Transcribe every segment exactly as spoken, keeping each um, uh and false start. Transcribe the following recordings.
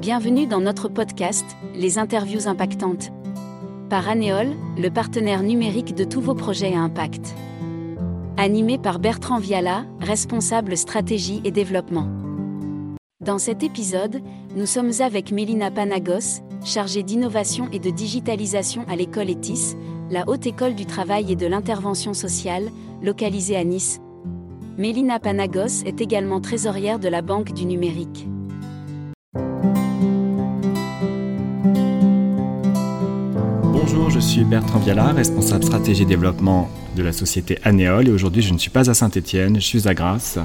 Bienvenue dans notre podcast, les interviews impactantes. Par Anéol, le partenaire numérique de tous vos projets à impact. Animé par Bertrand Vialla, responsable stratégie et développement. Dans cet épisode, nous sommes avec Mélina Panagos, chargée d'innovation et de digitalisation à l'école E T I S, la Haute École du Travail et de l'intervention Sociale, localisée à Nice. Mélina Panagos est également trésorière de la Banque du Numérique. Bonjour, je suis Bertrand Vialla, responsable stratégie et développement de la société Anéol, et aujourd'hui je ne suis pas à Saint-Étienne, je suis à Grasse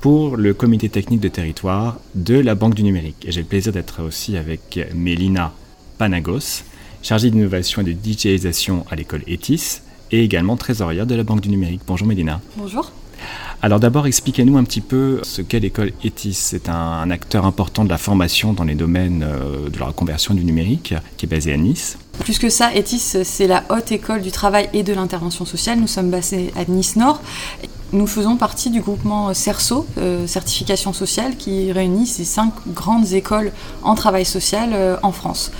pour le comité technique de territoire de la Banque du Numérique. Et j'ai le plaisir d'être aussi avec Mélina Panagos, chargée d'innovation et de digitalisation à l'école E T I S et également trésorière de la Banque du Numérique. Bonjour Mélina. Bonjour. Alors d'abord, expliquez-nous un petit peu ce qu'est l'école E T I S. C'est un, un acteur important de la formation dans les domaines de la reconversion du numérique, qui est basé à Nice. Plus que ça, E T I S, c'est la Haute École du Travail et de l'intervention sociale. Nous sommes basés à Nice-Nord. Nous faisons partie du groupement CERSO, euh, Certification Sociale, qui réunit ces cinq grandes écoles en travail social euh, en France.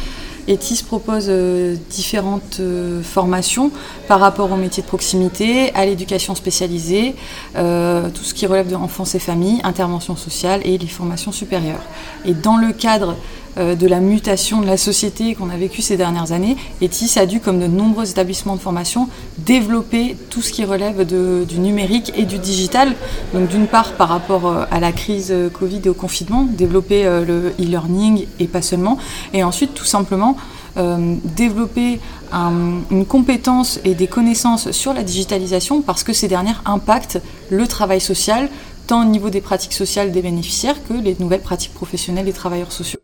E T I S propose euh, différentes euh, formations par rapport aux métiers de proximité, à l'éducation spécialisée, euh, tout ce qui relève de enfance et famille, intervention sociale et les formations supérieures. Et dans le cadre euh, de la mutation de la société qu'on a vécue ces dernières années, E T I S a dû, comme de nombreux établissements de formation, développer tout ce qui relève de, du numérique et du digital. Donc d'une part, par rapport euh, à la crise euh, Covid et au confinement, développer euh, le e-learning et pas seulement. Et ensuite, tout simplement, Euh, développer un, une compétence et des connaissances sur la digitalisation, parce que ces dernières impactent le travail social, tant au niveau des pratiques sociales des bénéficiaires que les nouvelles pratiques professionnelles des travailleurs sociaux.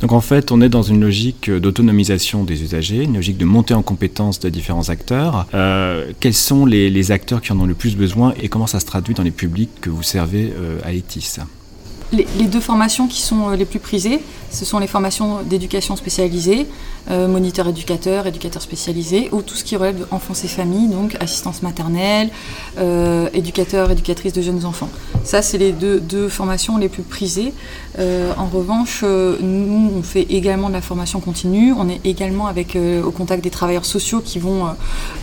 Donc en fait, on est dans une logique d'autonomisation des usagers, une logique de montée en compétence de différents acteurs. Euh, quels sont les, les acteurs qui en ont le plus besoin et comment ça se traduit dans les publics que vous servez euh, à E T I S ? Les deux formations qui sont les plus prisées, ce sont les formations d'éducation spécialisée, euh, moniteur éducateur, éducateur spécialisé, ou tout ce qui relève d'enfance et famille, donc assistance maternelle, euh, éducateur, éducatrice de jeunes enfants. Ça, c'est les deux, deux formations les plus prisées. Euh, en revanche, euh, nous, on fait également de la formation continue. On est également avec, euh, au contact des travailleurs sociaux qui vont euh,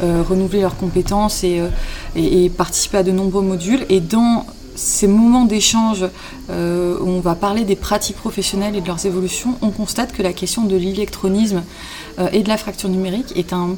euh, renouveler leurs compétences et, euh, et, et participer à de nombreux modules. Et dans ces moments d'échange euh, où on va parler des pratiques professionnelles et de leurs évolutions, on constate que la question de l'électronisme euh, et de la fracture numérique est, un,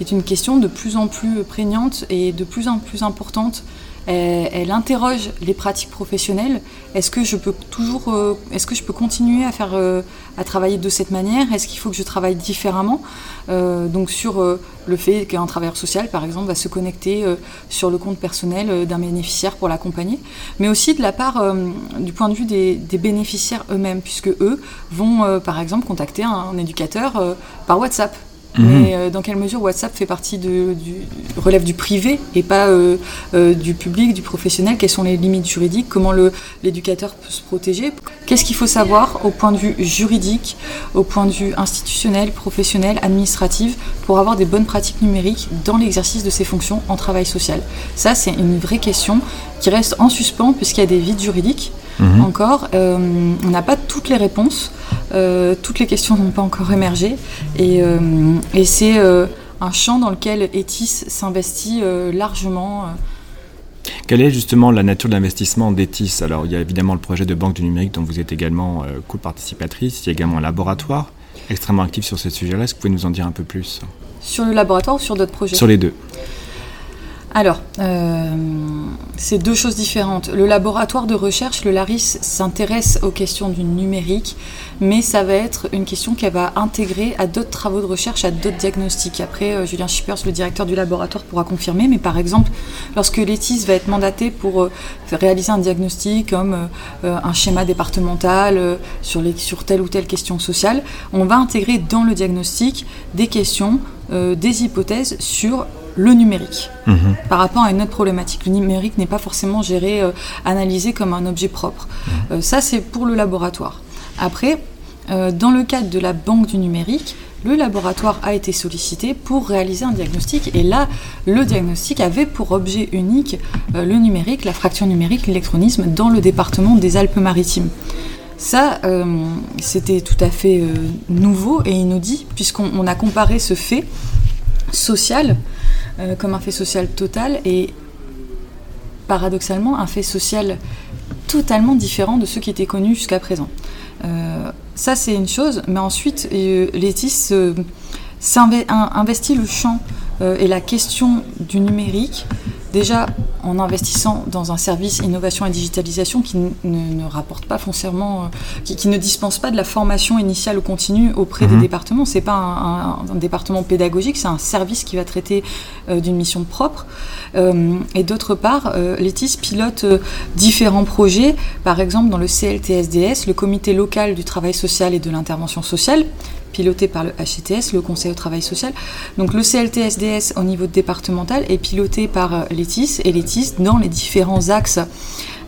est une question de plus en plus prégnante et de plus en plus importante. Elle, elle interroge les pratiques professionnelles. Est-ce que je peux toujours, euh, est-ce que je peux continuer à faire, euh, à travailler de cette manière ? Est-ce qu'il faut que je travaille différemment ? euh, Donc sur euh, le fait qu'un travailleur social, par exemple, va se connecter euh, sur le compte personnel euh, d'un bénéficiaire pour l'accompagner, mais aussi de la part, euh, du point de vue des, des bénéficiaires eux-mêmes, puisque eux vont, euh, par exemple, contacter un, un éducateur euh, par WhatsApp. Mais euh, dans quelle mesure WhatsApp fait partie de, du, relève du privé et pas euh, euh, du public, du professionnel ? Quelles sont les limites juridiques ? Comment le, l'éducateur peut se protéger ? Qu'est-ce qu'il faut savoir au point de vue juridique, au point de vue institutionnel, professionnel, administratif, pour avoir des bonnes pratiques numériques dans l'exercice de ses fonctions en travail social ? Ça, c'est une vraie question qui reste en suspens puisqu'il y a des vides juridiques. Mmh. Encore, euh, on n'a pas toutes les réponses, euh, toutes les questions n'ont pas encore émergé et, euh, et c'est euh, un champ dans lequel E T I S s'investit euh, largement. Quelle est justement la nature de l'investissement d'E T I S ? Alors il y a évidemment le projet de Banque du Numérique dont vous êtes également euh, co-participatrice, il y a également un laboratoire extrêmement actif sur ce sujet-là, est-ce que vous pouvez nous en dire un peu plus ? Sur le laboratoire ou sur d'autres projets ? Sur les deux. Alors, euh, c'est deux choses différentes. Le laboratoire de recherche, le LERIS, s'intéresse aux questions du numérique, mais ça va être une question qu'elle va intégrer à d'autres travaux de recherche, à d'autres diagnostics. Après, euh, Julien Schippers, le directeur du laboratoire, pourra confirmer, mais par exemple, lorsque l'E T I S va être mandaté pour euh, réaliser un diagnostic comme euh, un schéma départemental euh, sur, les, sur telle ou telle question sociale, on va intégrer dans le diagnostic des questions, euh, des hypothèses sur le numérique, mmh. par rapport à une autre problématique. Le numérique n'est pas forcément géré, euh, analysé comme un objet propre. Euh, ça, c'est pour le laboratoire. Après, euh, dans le cadre de la Banque du numérique, le laboratoire a été sollicité pour réaliser un diagnostic. Et là, le diagnostic avait pour objet unique euh, le numérique, la fracture numérique, l'électronisme dans le département des Alpes-Maritimes. Ça, euh, c'était tout à fait euh, nouveau et inaudit, puisqu'on on a comparé ce fait social euh, comme un fait social total et paradoxalement un fait social totalement différent de ceux qui étaient connus jusqu'à présent. Euh, ça, c'est une chose, mais ensuite, euh, l'E T I S euh, investit le champ euh, et la question du numérique, déjà en investissant dans un service innovation et digitalisation qui ne, ne rapporte pas foncièrement, euh, qui, qui ne dispense pas de la formation initiale ou continue auprès mmh. des départements. C'est pas un, un, un département pédagogique, c'est un service qui va traiter euh, d'une mission propre. Euh, et d'autre part, euh, l'E T I S pilote euh, différents projets, par exemple dans le C L T S D S, le Comité local du travail social et de l'intervention sociale, piloté par le H T S, le Conseil au travail social. Donc le C L T S D S au niveau départemental est piloté par l'E T I S et l'E T I S dans les différents axes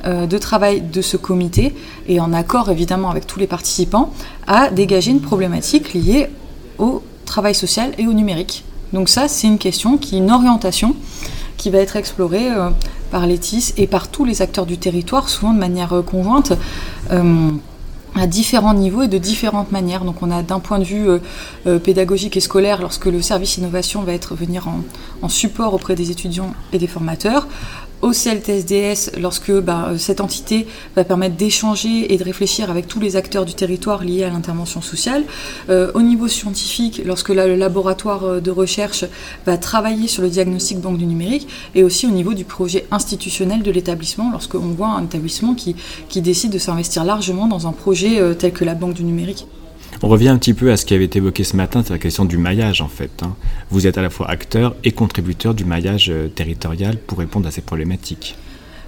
euh, de travail de ce comité et en accord évidemment avec tous les participants a dégagé une problématique liée au travail social et au numérique. Donc ça c'est une question qui est une orientation qui va être explorée euh, par l'E T I S et par tous les acteurs du territoire, souvent de manière euh, conjointe. Euh, à différents niveaux et de différentes manières. Donc on a d'un point de vue euh, euh, pédagogique et scolaire, lorsque le service innovation va être venir en, en support auprès des étudiants et des formateurs, au C L T S D S, lorsque bah, cette entité va permettre d'échanger et de réfléchir avec tous les acteurs du territoire liés à l'intervention sociale, euh, au niveau scientifique, lorsque la, le laboratoire de recherche va travailler sur le diagnostic Banque du Numérique, et aussi au niveau du projet institutionnel de l'établissement, lorsqu'on voit un établissement qui, qui décide de s'investir largement dans un projet euh, tel que la Banque du Numérique. On revient un petit peu à ce qui avait été évoqué ce matin, c'est la question du maillage en fait. Hein. Vous êtes à la fois acteur et contributeur du maillage territorial pour répondre à ces problématiques.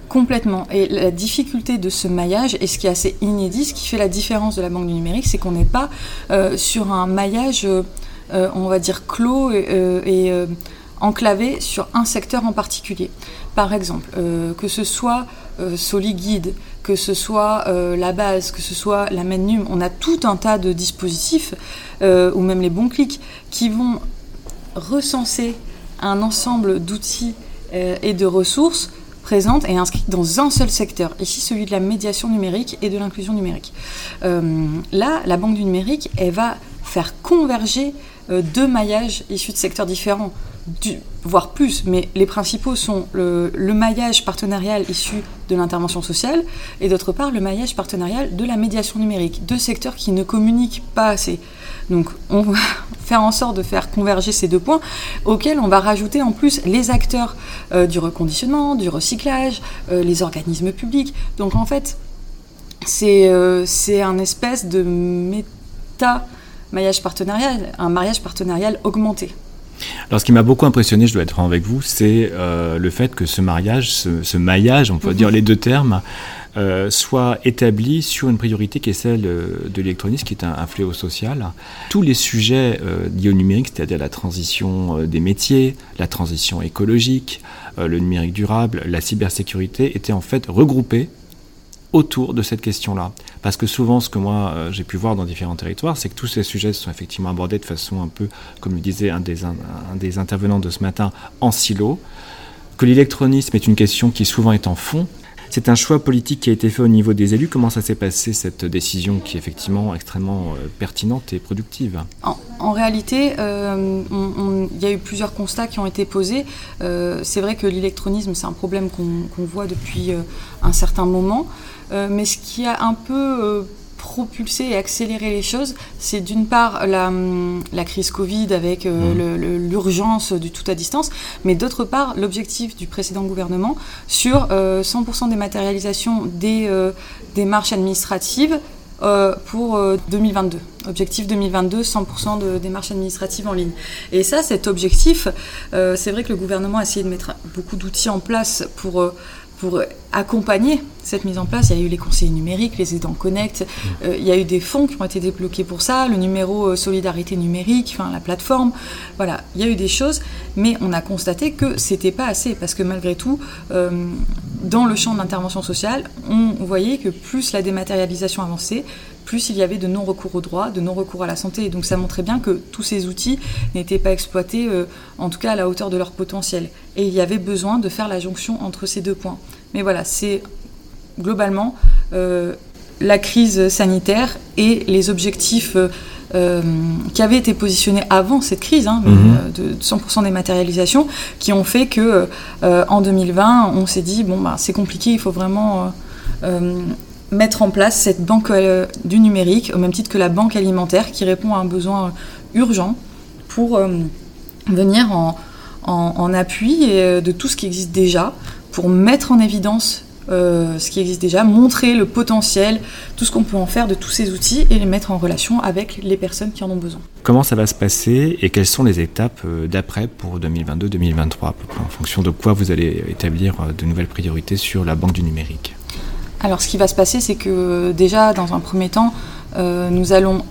Complètement. Et la difficulté de ce maillage, et ce qui est assez inédit, ce qui fait la différence de la Banque du Numérique, c'est qu'on n'est pas euh, sur un maillage, euh, on va dire, clos et... Euh, et euh, enclavé sur un secteur en particulier. Par exemple, euh, que ce soit euh, SoliGuide, que ce soit euh, la base, que ce soit la MedNum, on a tout un tas de dispositifs, euh, ou même les bons clics, qui vont recenser un ensemble d'outils euh, et de ressources présentes et inscrites dans un seul secteur. Ici, celui de la médiation numérique et de l'inclusion numérique. Euh, là, la Banque du numérique, elle va faire converger euh, deux maillages issus de secteurs différents. Du, voire plus, mais les principaux sont le, le maillage partenarial issu de l'intervention sociale et d'autre part le maillage partenarial de la médiation numérique, deux secteurs qui ne communiquent pas assez. Donc on va faire en sorte de faire converger ces deux points auxquels on va rajouter en plus les acteurs euh, du reconditionnement, du recyclage, euh, les organismes publics. Donc en fait, c'est, euh, c'est un espèce de méta-maillage partenarial, un mariage partenarial augmenté. Alors ce qui m'a beaucoup impressionné, je dois être franc avec vous, c'est euh, le fait que ce mariage, ce, ce maillage, on peut mmh. dire les deux termes, euh, soit établi sur une priorité qui est celle de l'électronisme, qui est un, un fléau social. Tous les sujets euh, liés au numérique, c'est-à-dire la transition euh, des métiers, la transition écologique, euh, le numérique durable, la cybersécurité, étaient en fait regroupés autour de cette question-là. Parce que souvent, ce que moi, euh, j'ai pu voir dans différents territoires, c'est que tous ces sujets sont effectivement abordés de façon un peu, comme le disait un des, un, un des intervenants de ce matin, en silo, que l'électronisme est une question qui souvent est en fond. C'est un choix politique qui a été fait au niveau des élus. Comment ça s'est passé, cette décision qui est effectivement extrêmement euh, pertinente et productive ? En, en réalité, euh, il y a eu plusieurs constats qui ont été posés. Euh, c'est vrai que l'électronisme, c'est un problème qu'on, qu'on voit depuis euh, un certain moment. Euh, mais ce qui a un peu euh, propulsé et accéléré les choses, c'est d'une part la, la crise Covid avec euh, le, le, l'urgence du tout à distance, mais d'autre part l'objectif du précédent gouvernement sur euh, cent pour cent dématérialisation des euh, démarches administratives euh, pour euh, deux mille vingt-deux. Objectif deux mille vingt-deux, cent pour cent de démarches administratives en ligne. Et ça, cet objectif, euh, c'est vrai que le gouvernement a essayé de mettre beaucoup d'outils en place pour... Euh, pour accompagner cette mise en place. Il y a eu les conseillers numériques, les aidants connect, euh, il y a eu des fonds qui ont été débloqués pour ça, le numéro euh, solidarité numérique, enfin la plateforme, voilà, il y a eu des choses, mais on a constaté que c'était pas assez, parce que malgré tout, euh, dans le champ de l'intervention sociale, on voyait que plus la dématérialisation avançait, plus il y avait de non-recours au droit, de non-recours à la santé, et donc ça montrait bien que tous ces outils n'étaient pas exploités, euh, en tout cas à la hauteur de leur potentiel. Et il y avait besoin de faire la jonction entre ces deux points. Mais voilà, c'est globalement euh, la crise sanitaire et les objectifs euh, qui avaient été positionnés avant cette crise, hein, mm-hmm. de cent pour cent dématérialisation, qui ont fait que euh, en deux mille vingt, on s'est dit bon bah c'est compliqué, il faut vraiment euh, euh, mettre en place cette banque euh, du numérique, au même titre que la banque alimentaire, qui répond à un besoin urgent pour euh, venir en, en, en appui et, euh, de tout ce qui existe déjà, pour mettre en évidence Euh, ce qui existe déjà, montrer le potentiel, tout ce qu'on peut en faire de tous ces outils et les mettre en relation avec les personnes qui en ont besoin. Comment ça va se passer et quelles sont les étapes d'après pour deux mille vingt-deux deux mille vingt-trois, en fonction de quoi vous allez établir de nouvelles priorités sur la Banque du numérique? Alors ce qui va se passer, c'est que déjà dans un premier temps, euh, nous allons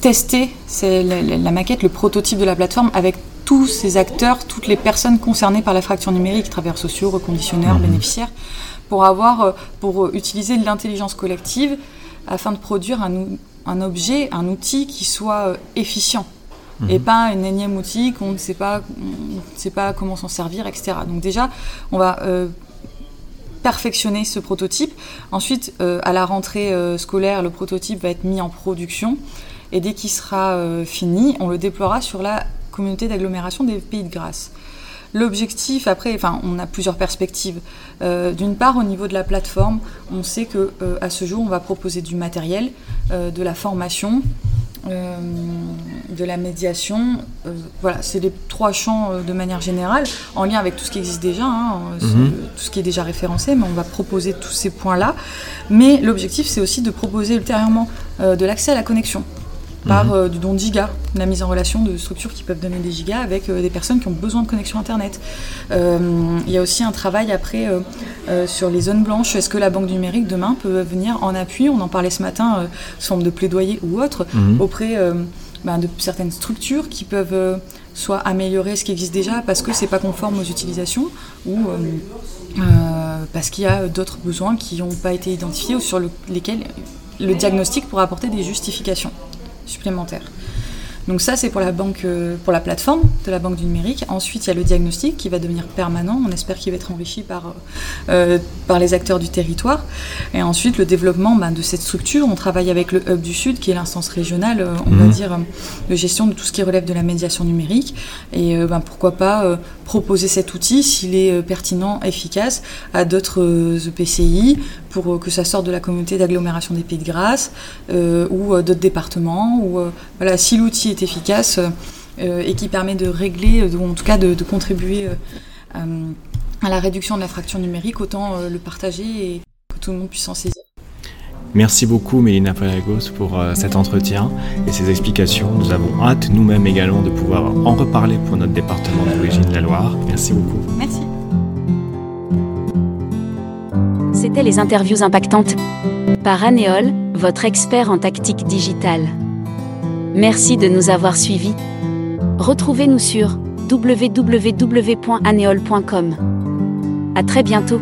tester c'est la, la maquette, le prototype de la plateforme avec tous ces acteurs, toutes les personnes concernées par la fracture numérique, travailleurs sociaux, reconditionneurs, mmh. bénéficiaires, pour avoir, pour utiliser de l'intelligence collective afin de produire un, un objet, un outil qui soit efficient mmh. et pas un énième outil qu'on ne sait pas, on ne sait pas comment s'en servir, et cetera. Donc déjà, on va euh, perfectionner ce prototype. Ensuite, euh, à la rentrée euh, scolaire, le prototype va être mis en production et dès qu'il sera euh, fini, on le déploiera sur la Communauté d'Agglomération des Pays de Grasse. L'objectif, après, enfin, on a plusieurs perspectives. Euh, d'une part, au niveau de la plateforme, on sait qu'à euh, ce jour, on va proposer du matériel, euh, de la formation, euh, de la médiation. Euh, voilà, c'est les trois champs euh, de manière générale, en lien avec tout ce qui existe déjà, hein, mm-hmm. c'est, euh, tout ce qui est déjà référencé, mais on va proposer tous ces points-là. Mais l'objectif, c'est aussi de proposer ultérieurement euh, de l'accès à la connexion. Par euh, du don de gigas, la mise en relation de structures qui peuvent donner des gigas avec euh, des personnes qui ont besoin de connexion Internet. Il euh, y a aussi un travail après euh, euh, sur les zones blanches. Est-ce que la Banque du numérique demain peut venir en appui, on en parlait ce matin, euh, sous forme de plaidoyer ou autre, mmh. auprès euh, ben, de certaines structures qui peuvent euh, soit améliorer ce qui existe déjà parce que c'est pas conforme aux utilisations ou euh, euh, parce qu'il y a d'autres besoins qui n'ont pas été identifiés ou sur le, lesquels le diagnostic pourra apporter des justifications supplémentaires. Donc ça, c'est pour la banque, euh, pour la plateforme de la Banque du numérique. Ensuite, il y a le diagnostic qui va devenir permanent. On espère qu'il va être enrichi par, euh, par les acteurs du territoire. Et ensuite, le développement ben, de cette structure. On travaille avec le Hub du Sud, qui est l'instance régionale, euh, on mmh. va dire, euh, de gestion de tout ce qui relève de la médiation numérique. Et euh, ben, pourquoi pas euh, proposer cet outil, s'il est euh, pertinent, efficace, à d'autres euh, E P C I, pour euh, que ça sorte de la Communauté d'Agglomération des Pays de Grasse, euh, ou euh, d'autres départements. Ou, euh, voilà, si l'outil est efficace euh, et qui permet de régler, de, ou en tout cas de, de contribuer euh, euh, à la réduction de la fracture numérique, autant euh, le partager et que tout le monde puisse s'en saisir. Merci beaucoup Mélina Panagos pour euh, cet entretien et ces explications. Nous avons hâte, nous-mêmes également, de pouvoir en reparler pour notre département d'origine de la Loire. Merci beaucoup. Merci. C'était les interviews impactantes par Anéol, votre expert en tactique digitale. Merci de nous avoir suivis. Retrouvez-nous sur w w w point anéol point com. À très bientôt.